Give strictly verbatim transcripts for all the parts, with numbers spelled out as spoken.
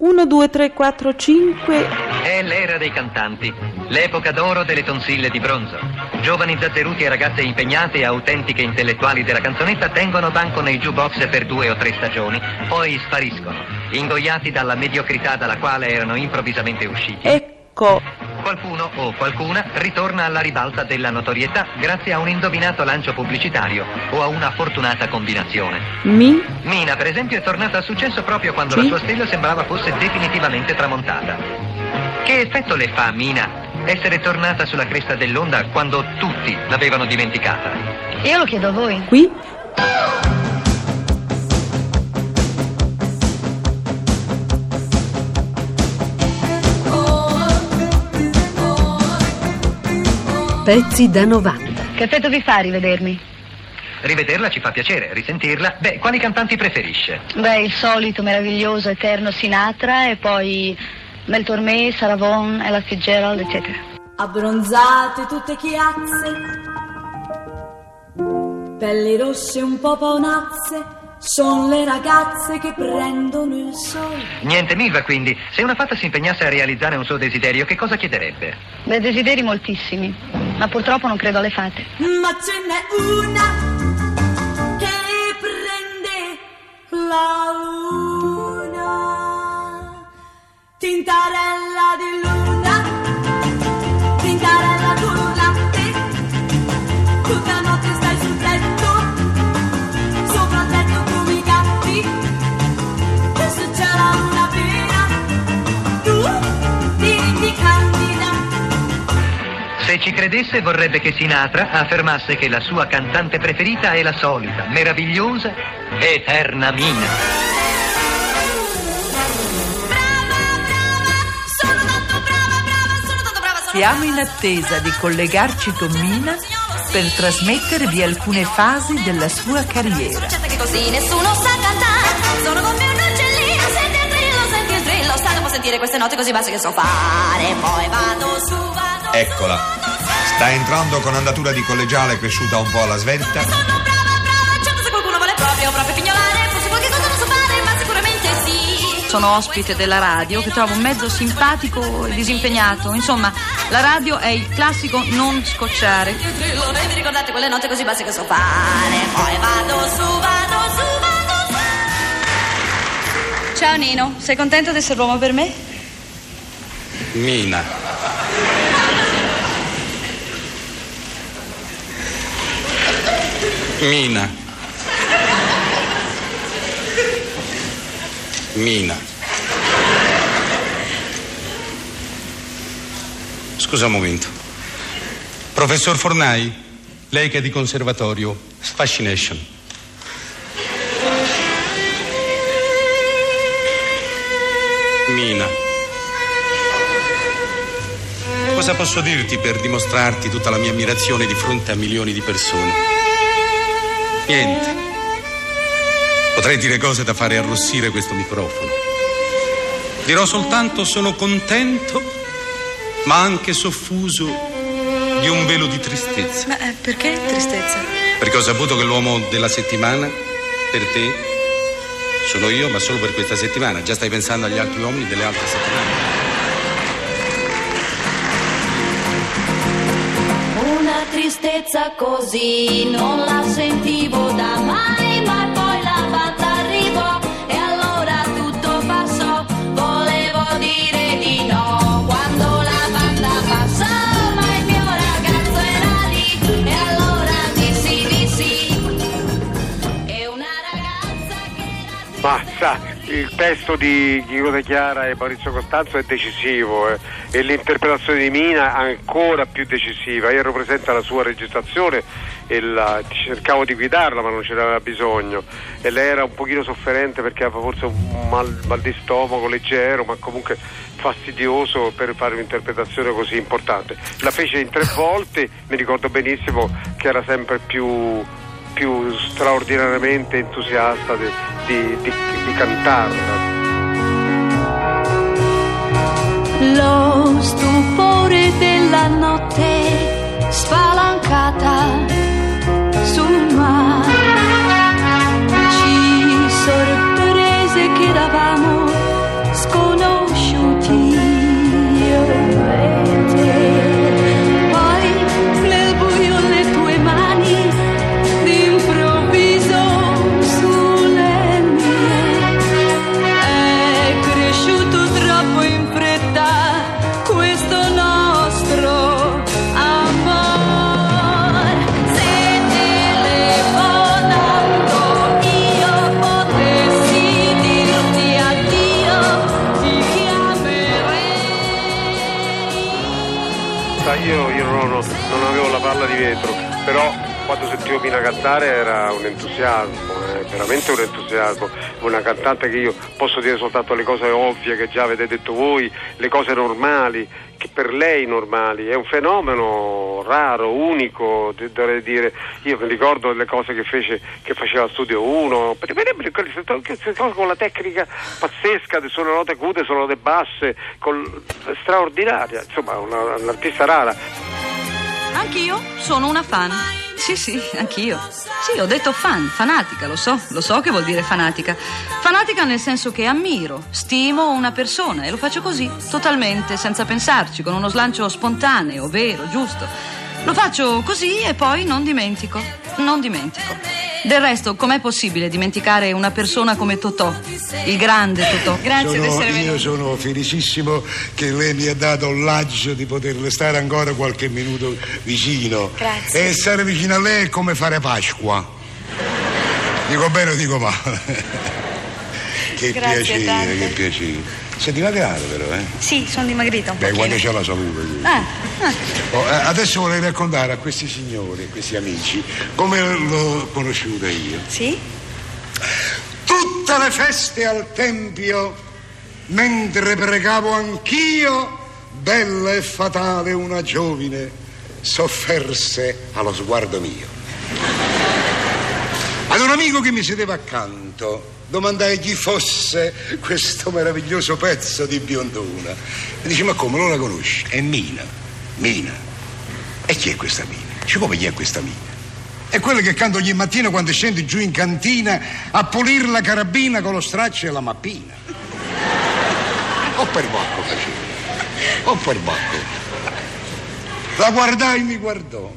uno, due, tre, quattro, cinque. È l'era dei cantanti, l'epoca d'oro delle tonsille di bronzo. Giovani zazzeruti e ragazze impegnate e autentiche intellettuali della canzonetta tengono banco nei jukebox per due o tre stagioni, poi spariscono, ingoiati dalla mediocrità dalla quale erano improvvisamente usciti. Ecco. Qualcuno o qualcuna ritorna alla ribalta della notorietà grazie a un indovinato lancio pubblicitario o a una fortunata combinazione. Mi? Mina, per esempio, è tornata a successo proprio quando sì. La sua stella sembrava fosse definitivamente tramontata. Che effetto le fa, Mina, essere tornata sulla cresta dell'onda quando tutti l'avevano dimenticata? Io lo chiedo a voi. Qui? Pezzi da novanta. Che effetto vi fa rivedermi? Rivederla ci fa piacere, risentirla. Beh, quali cantanti preferisce? Beh, il solito meraviglioso eterno Sinatra e poi Mel Tormé, Sarah Vaughan, Ella Fitzgerald, eccetera. Abbronzate tutte chiazze, pelli rosse un po' paonazze, sono le ragazze che prendono il sole. Niente milva, quindi. Se una fata si impegnasse a realizzare un suo desiderio, che cosa chiederebbe? Beh, desideri moltissimi, ma purtroppo non credo alle fate. Ma ce n'è una che prende la luna, tintarella di luna. Se ci credesse vorrebbe che Sinatra affermasse che la sua cantante preferita è la solita, meravigliosa, eterna Mina. Brava, brava, sono tanto brava, brava, sono tanto brava, sono Siamo in attesa di collegarci con Mina per trasmettervi alcune fasi della sua carriera. Succede che così nessuno sa cantare, sono come un uccellino, senti il trillo, senti il trillo, stanno può sentire queste note così basse che so fare, poi vado su, vado su. Eccola. Sta entrando con andatura di collegiale cresciuta un po' alla svelta. Sono brava, brava, certo se qualcuno vuole proprio, proprio pignolare, forse qualche cosa non so fare, ma sicuramente sì. Sono ospite della radio che trovo mezzo simpatico e disimpegnato. Insomma, la radio è il classico non scocciare. E vi ricordate quelle note così basse che so fare, poi vado su, vado su, vado su. Ciao Nino, sei contento di essere l'uomo per me? Mina. Mina. Mina. Scusa un momento. Professor Fornai, lei che è di conservatorio, Fascination. Mina. Cosa posso dirti per dimostrarti tutta la mia ammirazione di fronte a milioni di persone? Niente. Potrei dire cose da fare arrossire questo microfono. Dirò soltanto sono contento, ma anche soffuso di un velo di tristezza. Ma eh, perché tristezza? Perché ho saputo che l'uomo della settimana, per te, sono io, ma solo per questa settimana. Già stai pensando agli altri uomini delle altre settimane. Una tristezza così non la sentivo. Il testo di Chico De Chiara e Maurizio Costanzo è decisivo eh. e l'interpretazione di Mina ancora più decisiva. Io ero presente alla sua registrazione e la, cercavo di guidarla ma non ce n'aveva bisogno, e lei era un pochino sofferente perché aveva forse un mal, mal di stomaco leggero ma comunque fastidioso per fare un'interpretazione così importante. La fece in tre volte, mi ricordo benissimo che era sempre più... più straordinariamente entusiasta di, di, di, di cantarla. lo stupore della notte spalancata sul mare, ci sorprese che eravamo sconosciuti io e te. Poi nel buio le tue mani d'improvviso sulle mie, è cresciuto troppo in fretta questo nostro. Io, io non, non avevo la palla di vetro, però quando sentivo Mina cantare era un entusiasmo, eh, veramente un entusiasmo, una cantante che io posso dire soltanto le cose ovvie che già avete detto voi, le cose normali, che per lei normali, è un fenomeno raro, unico, dovrei dire. Io mi ricordo le cose che fece, che faceva Studio uno, con la tecnica pazzesca di solo note acute, solo note basse, col, straordinaria, insomma una, un'artista rara. Anch'io sono una fan. Sì, sì, anch'io. Sì, ho detto fan, fanatica, lo so, lo so che vuol dire fanatica. Fanatica nel senso che ammiro, stimo una persona e lo faccio così, totalmente, senza pensarci, con uno slancio spontaneo, vero, giusto. Lo faccio così e poi non dimentico, non dimentico. Del resto, com'è possibile dimenticare una persona come Totò, il grande Totò? Grazie di essere venuto. Io sono felicissimo che lei mi ha dato l'aggio di poterle stare ancora qualche minuto vicino. Grazie. E stare vicino a lei è come fare Pasqua. Dico bene o dico male? Che grazie, piacere, tante. Che piacere. Sei dimagrata però, eh? Sì, sono dimagrita un po'. Beh, quando c'è la salute. Ah, ah. Oh, adesso vorrei raccontare a questi signori, a questi amici, come l'ho conosciuta io. Sì? Tutte le feste al tempio, mentre pregavo anch'io, bella e fatale una giovine s'offerse allo sguardo mio. Ad un amico che mi sedeva accanto, domandai chi fosse questo meraviglioso pezzo di biondona. Mi dice, ma come, non la conosci? È Mina. Mina. E chi è questa Mina? Dice, come chi è questa Mina? È quella che canto ogni mattina quando scendi giù in cantina a pulire la carabina con lo straccio e la mappina. O per bocco facevo. O per bocco. La guardai, mi guardò.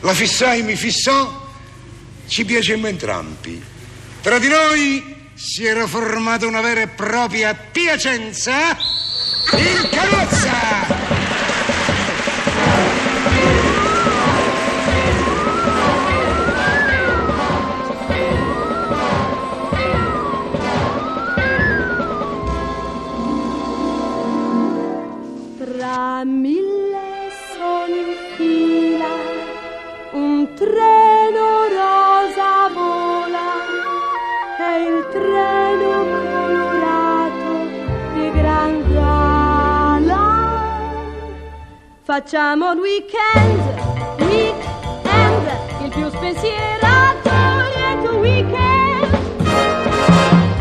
La fissai, mi fissò. Ci piacemmo entrambi. Tra di noi si era formata una vera e propria piacenza in carrozza! Tra mille sogni in fila, un treno rosa vola. È il treno colorato di Gran Gala. Facciamo il weekend, weekend, il più spensierato lieto weekend.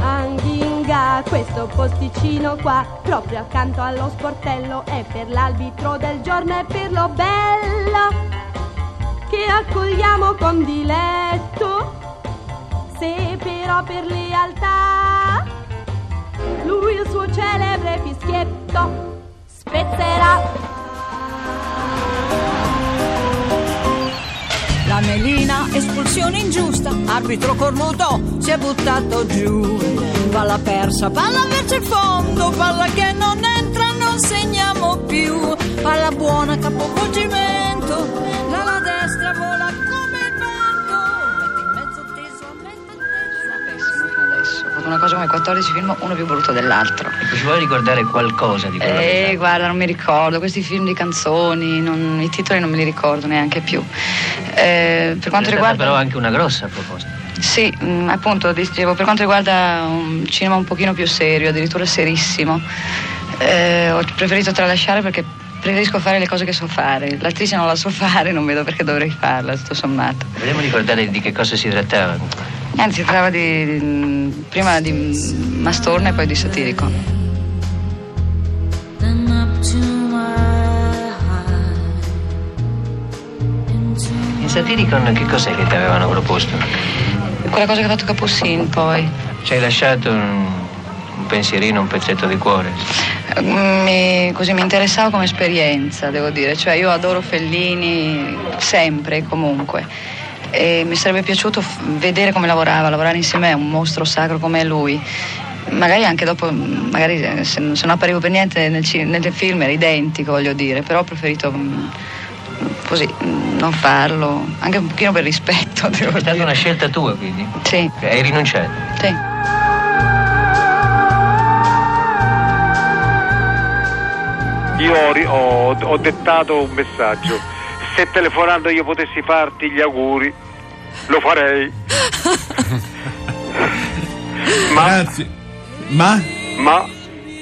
Anghinga, questo posticino qua, proprio accanto allo sportello, è per l'arbitro del giorno e per lo bello che accogliamo con diletto. Se però per lealtà lui il suo celebre fischietto spezzerà. La melina, espulsione ingiusta, arbitro cornuto, si è buttato giù. Palla persa, palla verso il fondo, palla che non entra, non segniamo più. Palla buona, capovolgimento, dalla destra vola come il vento. Una cosa come quattordici film, uno più brutto dell'altro. Ecco, ci vuole ricordare qualcosa di quello? Eh, guarda, non mi ricordo. Questi film di canzoni, non, i titoli non me li ricordo neanche più. Eh, per quanto riguarda. Però anche una grossa proposta. Sì, mh, appunto, dicevo, per quanto riguarda un cinema un pochino più serio, addirittura serissimo, eh, ho preferito tralasciare perché preferisco fare le cose che so fare. L'attrice non la so fare, non vedo perché dovrei farla, tutto sommato. Vogliamo ricordare di che cosa si trattava? Anzi, si trattava di, di, prima di Mastorna e poi di Satyricon. Satyricon, che cos'è che ti avevano proposto? Quella cosa che ha fatto Capossin, poi. Ci hai lasciato un, un pensierino, un pezzetto di cuore? Mi, così mi interessava come esperienza, devo dire. Cioè, io adoro Fellini sempre e comunque. E mi sarebbe piaciuto vedere come lavorava, lavorare insieme a un mostro sacro come lui. Magari anche dopo, magari se, se non apparivo per niente nel, nel film era identico, voglio dire, però ho preferito mh, così mh, non farlo, anche un pochino per rispetto. Devo è stata dire. Una scelta tua, quindi? Sì. Hai rinunciato? Sì. Io ho, ho dettato un messaggio: se telefonando io potessi farti gli auguri, lo farei. Ma... Grazie. Ma? Ma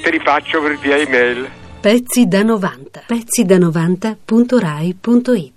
te li faccio per via email. Pezzi da novanta. Pezzi da novanta punto rai punto it